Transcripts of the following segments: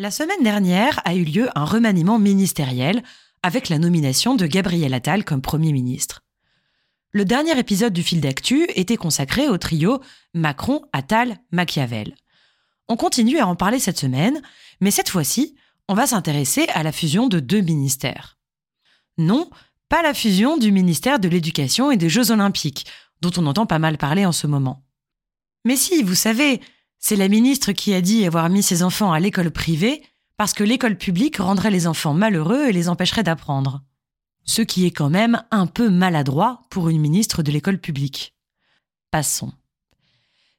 La semaine dernière a eu lieu un remaniement ministériel avec la nomination de Gabriel Attal comme Premier ministre. Le dernier épisode du Phil d'Actu était consacré au trio Macron, Attal, Machiavel. On continue à en parler cette semaine, mais cette fois-ci, on va s'intéresser à la fusion de deux ministères. Non, pas la fusion du ministère de l'Éducation et des Jeux Olympiques, dont on entend pas mal parler en ce moment. Mais si, vous savez, c'est la ministre qui a dit avoir mis ses enfants à l'école privée parce que l'école publique rendrait les enfants malheureux et les empêcherait d'apprendre. Ce qui est quand même un peu maladroit pour une ministre de l'école publique. Passons.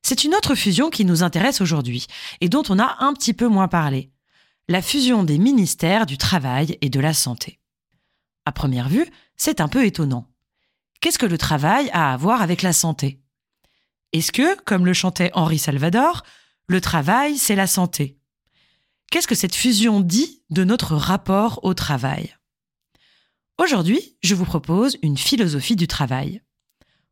C'est une autre fusion qui nous intéresse aujourd'hui et dont on a un petit peu moins parlé. La fusion des ministères du Travail et de la Santé. À première vue, c'est un peu étonnant. Qu'est-ce que le travail a à voir avec la santé ? Est-ce que, comme le chantait Henri Salvador, le travail, c'est la santé ? Qu'est-ce que cette fusion dit de notre rapport au travail ? Aujourd'hui, je vous propose une philosophie du travail.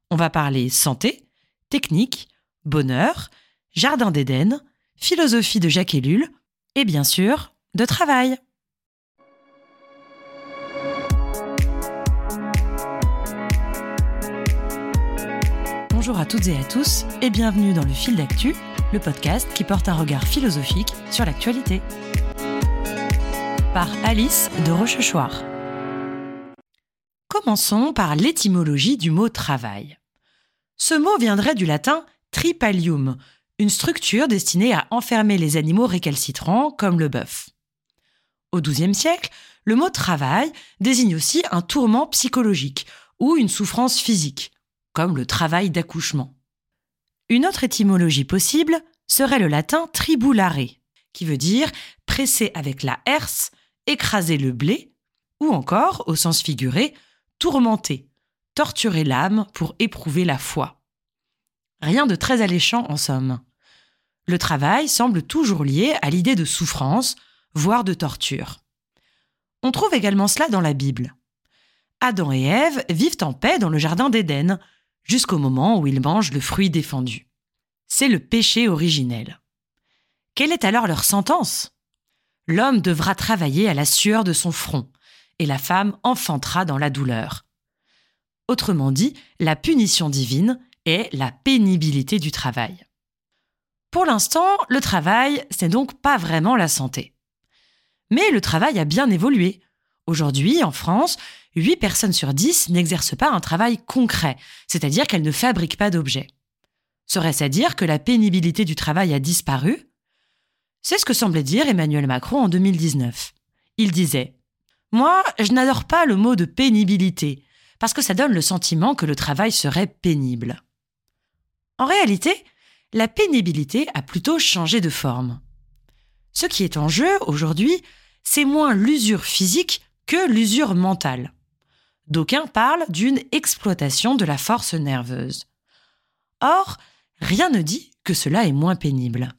On va parler santé, technique, bonheur, jardin d'Éden, philosophie de Jacques Ellul et bien sûr, de travail. Bonjour à toutes et à tous et bienvenue dans le Fil d'Actu, le podcast qui porte un regard philosophique sur l'actualité. Par Alice de Rochechoir. Commençons par l'étymologie du mot « travail ». Ce mot viendrait du latin « tripalium », une structure destinée à enfermer les animaux récalcitrants comme le bœuf. Au XIIe siècle, le mot « travail » désigne aussi un tourment psychologique ou une souffrance physique, comme le travail d'accouchement. Une autre étymologie possible serait le latin tribulare, qui veut dire presser avec la herse, écraser le blé, ou encore, au sens figuré, tourmenter, torturer l'âme pour éprouver la foi. Rien de très alléchant en somme. Le travail semble toujours lié à l'idée de souffrance, voire de torture. On trouve également cela dans la Bible. Adam et Ève vivent en paix dans le jardin d'Éden, jusqu'au moment où ils mangent le fruit défendu. C'est le péché originel. Quelle est alors leur sentence ? L'homme devra travailler à la sueur de son front, et la femme enfantera dans la douleur. Autrement dit, la punition divine est la pénibilité du travail. Pour l'instant, le travail, c'est donc pas vraiment la santé. Mais le travail a bien évolué. Aujourd'hui, en France, 8 personnes sur 10 n'exercent pas un travail concret, c'est-à-dire qu'elles ne fabriquent pas d'objets. Serait-ce à dire que la pénibilité du travail a disparu ? C'est ce que semblait dire Emmanuel Macron en 2019. Il disait « Moi, je n'adore pas le mot de pénibilité, parce que ça donne le sentiment que le travail serait pénible. » En réalité, la pénibilité a plutôt changé de forme. Ce qui est en jeu aujourd'hui, c'est moins l'usure physique que l'usure mentale. D'aucuns parlent d'une exploitation de la force nerveuse. Or, rien ne dit que cela est moins pénible.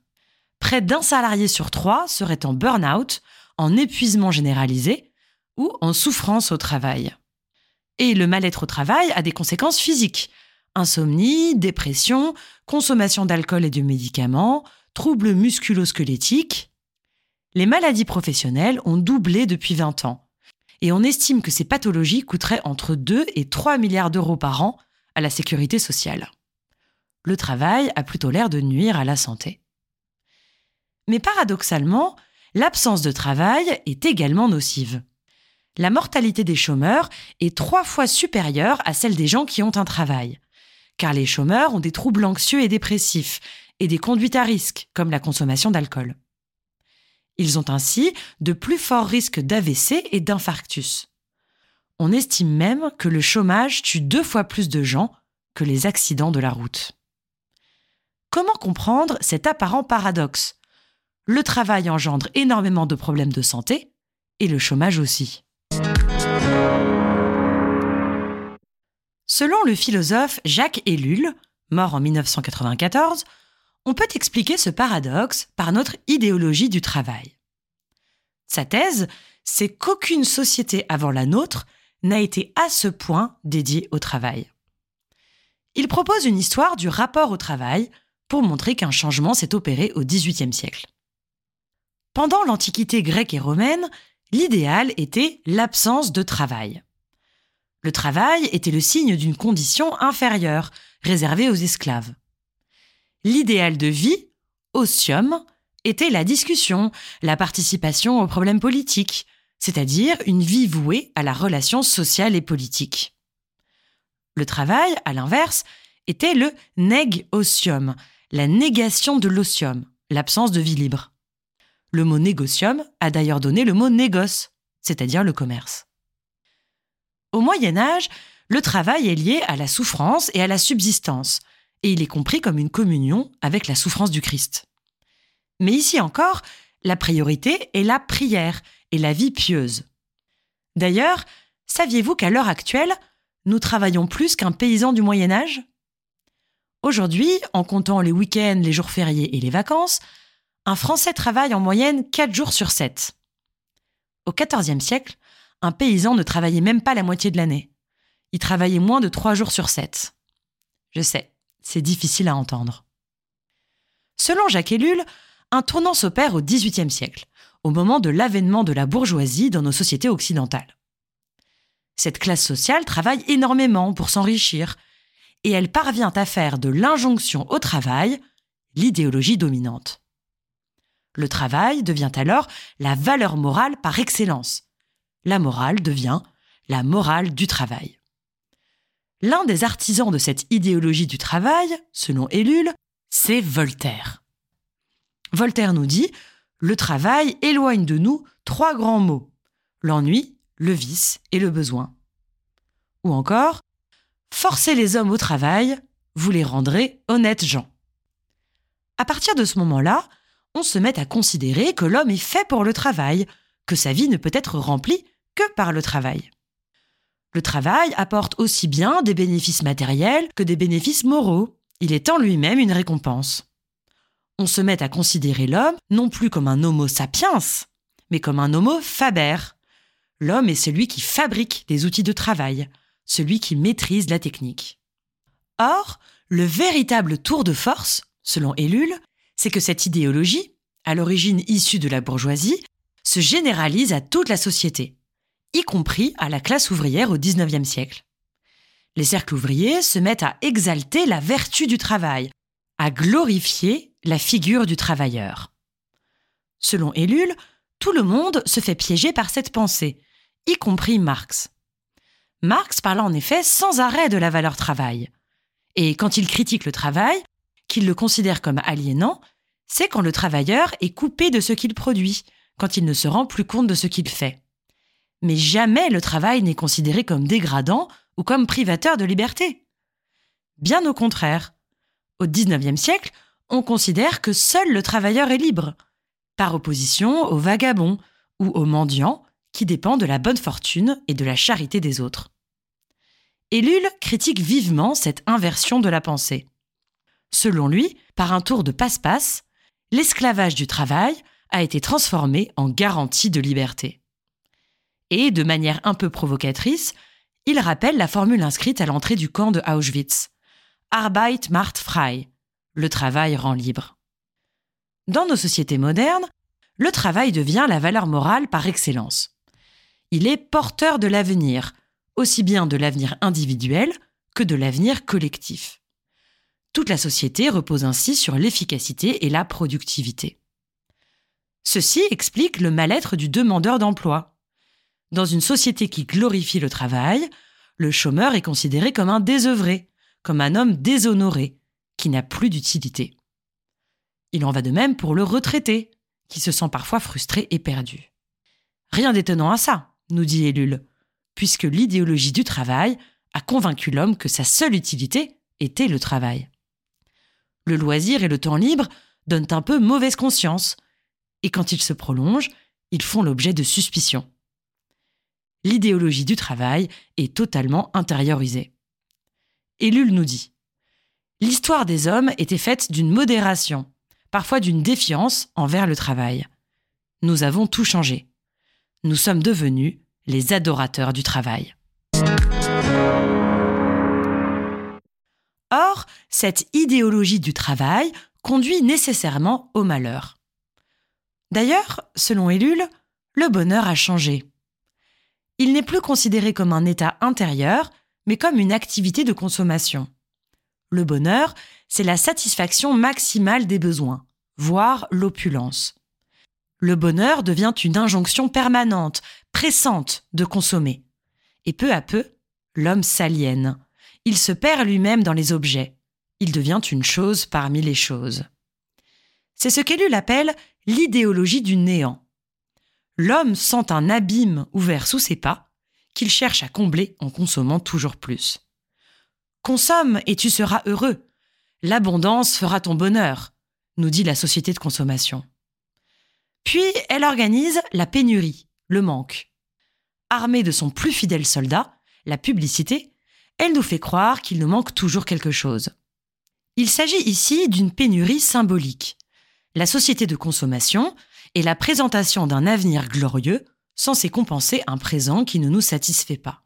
Près d'un salarié sur 3 serait en burn-out, en épuisement généralisé ou en souffrance au travail. Et le mal-être au travail a des conséquences physiques. Insomnie, dépression, consommation d'alcool et de médicaments, troubles musculo-squelettiques. Les maladies professionnelles ont doublé depuis 20 ans. Et on estime que ces pathologies coûteraient entre 2 et 3 milliards d'euros par an à la sécurité sociale. Le travail a plutôt l'air de nuire à la santé. Mais paradoxalement, l'absence de travail est également nocive. La mortalité des chômeurs est 3 fois supérieure à celle des gens qui ont un travail, car les chômeurs ont des troubles anxieux et dépressifs, et des conduites à risque, comme la consommation d'alcool. Ils ont ainsi de plus forts risques d'AVC et d'infarctus. On estime même que le chômage tue 2 fois plus de gens que les accidents de la route. Comment comprendre cet apparent paradoxe ? Le travail engendre énormément de problèmes de santé, et le chômage aussi. Selon le philosophe Jacques Ellul, mort en 1994, on peut expliquer ce paradoxe par notre idéologie du travail. Sa thèse, c'est qu'aucune société avant la nôtre n'a été à ce point dédiée au travail. Il propose une histoire du rapport au travail pour montrer qu'un changement s'est opéré au XVIIIe siècle. Pendant l'Antiquité grecque et romaine, l'idéal était l'absence de travail. Le travail était le signe d'une condition inférieure, réservée aux esclaves. L'idéal de vie, otium, était la discussion, la participation aux problèmes politiques, c'est-à-dire une vie vouée à la relation sociale et politique. Le travail, à l'inverse, était le neg otium, la négation de l'otium, l'absence de vie libre. Le mot négocium a d'ailleurs donné le mot négoce, c'est-à-dire le commerce. Au Moyen-Âge, le travail est lié à la souffrance et à la subsistance, et il est compris comme une communion avec la souffrance du Christ. Mais ici encore, la priorité est la prière et la vie pieuse. D'ailleurs, saviez-vous qu'à l'heure actuelle, nous travaillons plus qu'un paysan du Moyen-Âge ? Aujourd'hui, en comptant les week-ends, les jours fériés et les vacances, un Français travaille en moyenne 4 jours sur 7. Au XIVe siècle, un paysan ne travaillait même pas la moitié de l'année. Il travaillait moins de 3 jours sur 7. Je sais, c'est difficile à entendre. Selon Jacques Ellul, un tournant s'opère au XVIIIe siècle, au moment de l'avènement de la bourgeoisie dans nos sociétés occidentales. Cette classe sociale travaille énormément pour s'enrichir, et elle parvient à faire de l'injonction au travail l'idéologie dominante. Le travail devient alors la valeur morale par excellence. La morale devient la morale du travail. L'un des artisans de cette idéologie du travail, selon Ellul, c'est Voltaire. Voltaire nous dit « Le travail éloigne de nous trois grands maux, l'ennui, le vice et le besoin. » Ou encore « Forcez les hommes au travail, vous les rendrez honnêtes gens. » À partir de ce moment-là, on se met à considérer que l'homme est fait pour le travail, que sa vie ne peut être remplie que par le travail. Le travail apporte aussi bien des bénéfices matériels que des bénéfices moraux. Il est en lui-même une récompense. On se met à considérer l'homme non plus comme un homo sapiens, mais comme un homo faber. L'homme est celui qui fabrique des outils de travail, celui qui maîtrise la technique. Or, le véritable tour de force, selon Ellul, c'est que cette idéologie, à l'origine issue de la bourgeoisie, se généralise à toute la société, y compris à la classe ouvrière au XIXe siècle. Les cercles ouvriers se mettent à exalter la vertu du travail, à glorifier la figure du travailleur. Selon Ellul, tout le monde se fait piéger par cette pensée, y compris Marx. Marx parle en effet sans arrêt de la valeur travail. Et quand il critique le travail, qu'il le considère comme aliénant, c'est quand le travailleur est coupé de ce qu'il produit, quand il ne se rend plus compte de ce qu'il fait. Mais jamais le travail n'est considéré comme dégradant ou comme privateur de liberté. Bien au contraire. Au XIXe siècle, on considère que seul le travailleur est libre, par opposition aux vagabonds ou aux mendiants qui dépendent de la bonne fortune et de la charité des autres. Ellul critique vivement cette inversion de la pensée. Selon lui, par un tour de passe-passe, l'esclavage du travail a été transformé en garantie de liberté. Et, de manière un peu provocatrice, il rappelle la formule inscrite à l'entrée du camp de Auschwitz « Arbeit macht frei », le travail rend libre. Dans nos sociétés modernes, le travail devient la valeur morale par excellence. Il est porteur de l'avenir, aussi bien de l'avenir individuel que de l'avenir collectif. Toute la société repose ainsi sur l'efficacité et la productivité. Ceci explique le mal-être du demandeur d'emploi. Dans une société qui glorifie le travail, le chômeur est considéré comme un désœuvré, comme un homme déshonoré, qui n'a plus d'utilité. Il en va de même pour le retraité, qui se sent parfois frustré et perdu. Rien d'étonnant à ça, nous dit Ellul, puisque l'idéologie du travail a convaincu l'homme que sa seule utilité était le travail. Le loisir et le temps libre donnent un peu mauvaise conscience, et quand ils se prolongent, ils font l'objet de suspicions. L'idéologie du travail est totalement intériorisée. Ellul nous dit « L'histoire des hommes était faite d'une modération, parfois d'une défiance envers le travail. Nous avons tout changé. Nous sommes devenus les adorateurs du travail. » Or, cette idéologie du travail conduit nécessairement au malheur. D'ailleurs, selon Ellul, le bonheur a changé. Il n'est plus considéré comme un état intérieur, mais comme une activité de consommation. Le bonheur, c'est la satisfaction maximale des besoins, voire l'opulence. Le bonheur devient une injonction permanente, pressante de consommer. Et peu à peu, l'homme s'aliène. Il se perd lui-même dans les objets. Il devient une chose parmi les choses. C'est ce qu'Ellul appelle l'idéologie du néant. L'homme sent un abîme ouvert sous ses pas qu'il cherche à combler en consommant toujours plus. Consomme et tu seras heureux. L'abondance fera ton bonheur, nous dit la société de consommation. Puis elle organise la pénurie, le manque. Armée de son plus fidèle soldat, la publicité, elle nous fait croire qu'il nous manque toujours quelque chose. Il s'agit ici d'une pénurie symbolique. La société de consommation est la présentation d'un avenir glorieux, censé compenser un présent qui ne nous satisfait pas.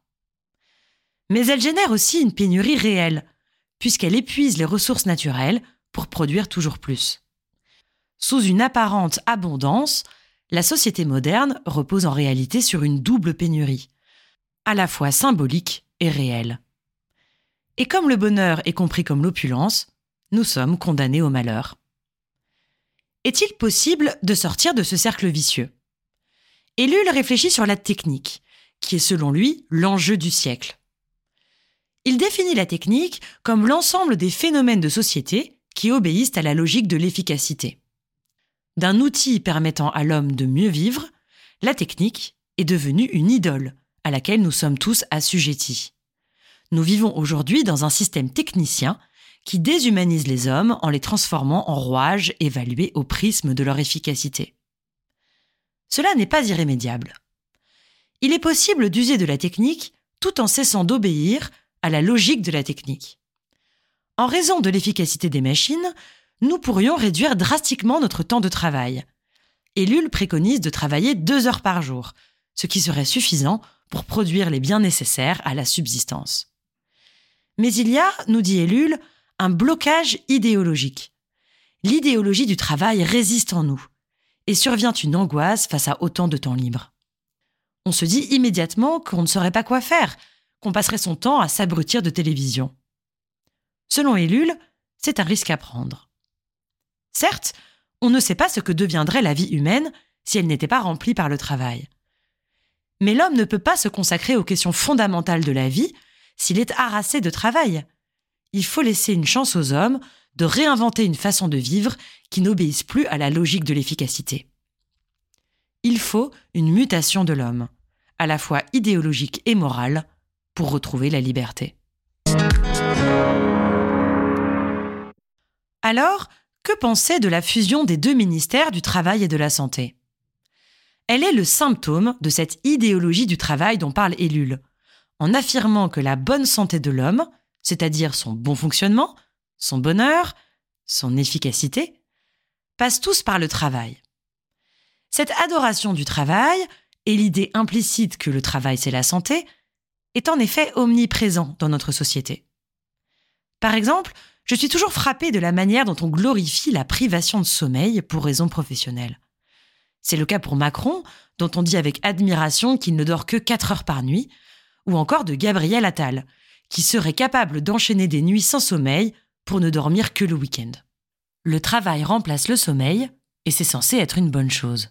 Mais elle génère aussi une pénurie réelle, puisqu'elle épuise les ressources naturelles pour produire toujours plus. Sous une apparente abondance, la société moderne repose en réalité sur une double pénurie, à la fois symbolique et réelle. Et comme le bonheur est compris comme l'opulence, nous sommes condamnés au malheur. Est-il possible de sortir de ce cercle vicieux ? Ellul réfléchit sur la technique, qui est selon lui l'enjeu du siècle. Il définit la technique comme l'ensemble des phénomènes de société qui obéissent à la logique de l'efficacité. D'un outil permettant à l'homme de mieux vivre, la technique est devenue une idole à laquelle nous sommes tous assujettis. Nous vivons aujourd'hui dans un système technicien qui déshumanise les hommes en les transformant en rouages évalués au prisme de leur efficacité. Cela n'est pas irrémédiable. Il est possible d'user de la technique tout en cessant d'obéir à la logique de la technique. En raison de l'efficacité des machines, nous pourrions réduire drastiquement notre temps de travail. Ellul préconise de travailler 2 heures par jour, ce qui serait suffisant pour produire les biens nécessaires à la subsistance. Mais il y a, nous dit Ellul, un blocage idéologique. L'idéologie du travail résiste en nous, et survient une angoisse face à autant de temps libre. On se dit immédiatement qu'on ne saurait pas quoi faire, qu'on passerait son temps à s'abrutir de télévision. Selon Ellul, c'est un risque à prendre. Certes, on ne sait pas ce que deviendrait la vie humaine si elle n'était pas remplie par le travail. Mais l'homme ne peut pas se consacrer aux questions fondamentales de la vie s'il est harassé de travail. Il faut laisser une chance aux hommes de réinventer une façon de vivre qui n'obéisse plus à la logique de l'efficacité. Il faut une mutation de l'homme, à la fois idéologique et morale, pour retrouver la liberté. Alors, que penser de la fusion des 2 ministères du Travail et de la Santé ? Elle est le symptôme de cette idéologie du travail dont parle Ellul, en affirmant que la bonne santé de l'homme, c'est-à-dire son bon fonctionnement, son bonheur, son efficacité, passent tous par le travail. Cette adoration du travail, et l'idée implicite que le travail c'est la santé, est en effet omniprésent dans notre société. Par exemple, je suis toujours frappée de la manière dont on glorifie la privation de sommeil pour raisons professionnelles. C'est le cas pour Macron, dont on dit avec admiration qu'il ne dort que 4 heures par nuit, ou encore de Gabriel Attal, qui serait capable d'enchaîner des nuits sans sommeil pour ne dormir que le week-end. Le travail remplace le sommeil, et c'est censé être une bonne chose.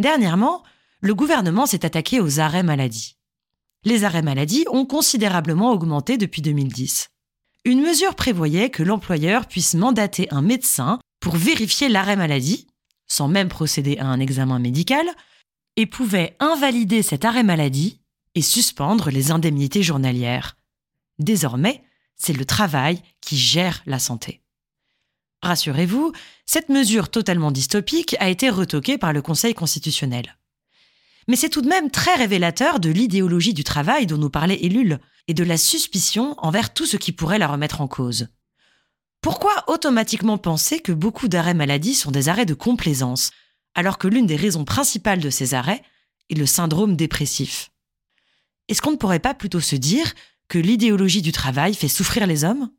Dernièrement, le gouvernement s'est attaqué aux arrêts maladie. Les arrêts maladie ont considérablement augmenté depuis 2010. Une mesure prévoyait que l'employeur puisse mandater un médecin pour vérifier l'arrêt maladie, sans même procéder à un examen médical, et pouvait invalider cet arrêt maladie et suspendre les indemnités journalières. Désormais, c'est le travail qui gère la santé. Rassurez-vous, cette mesure totalement dystopique a été retoquée par le Conseil constitutionnel. Mais c'est tout de même très révélateur de l'idéologie du travail dont nous parlait Ellul et de la suspicion envers tout ce qui pourrait la remettre en cause. Pourquoi automatiquement penser que beaucoup d'arrêts maladie sont des arrêts de complaisance, alors que l'une des raisons principales de ces arrêts est le syndrome dépressif ? Est-ce qu'on ne pourrait pas plutôt se dire que l'idéologie du travail fait souffrir les hommes ?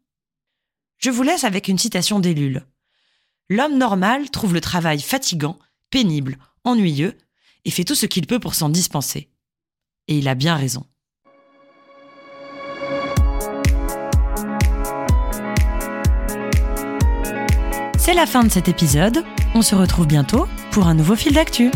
Je vous laisse avec une citation d'Ellul. « L'homme normal trouve le travail fatigant pénible, ennuyeux, et fait tout ce qu'il peut pour s'en dispenser. Et il a bien raison. C'est la fin de cet épisode. On se retrouve bientôt pour un nouveau fil d'actu.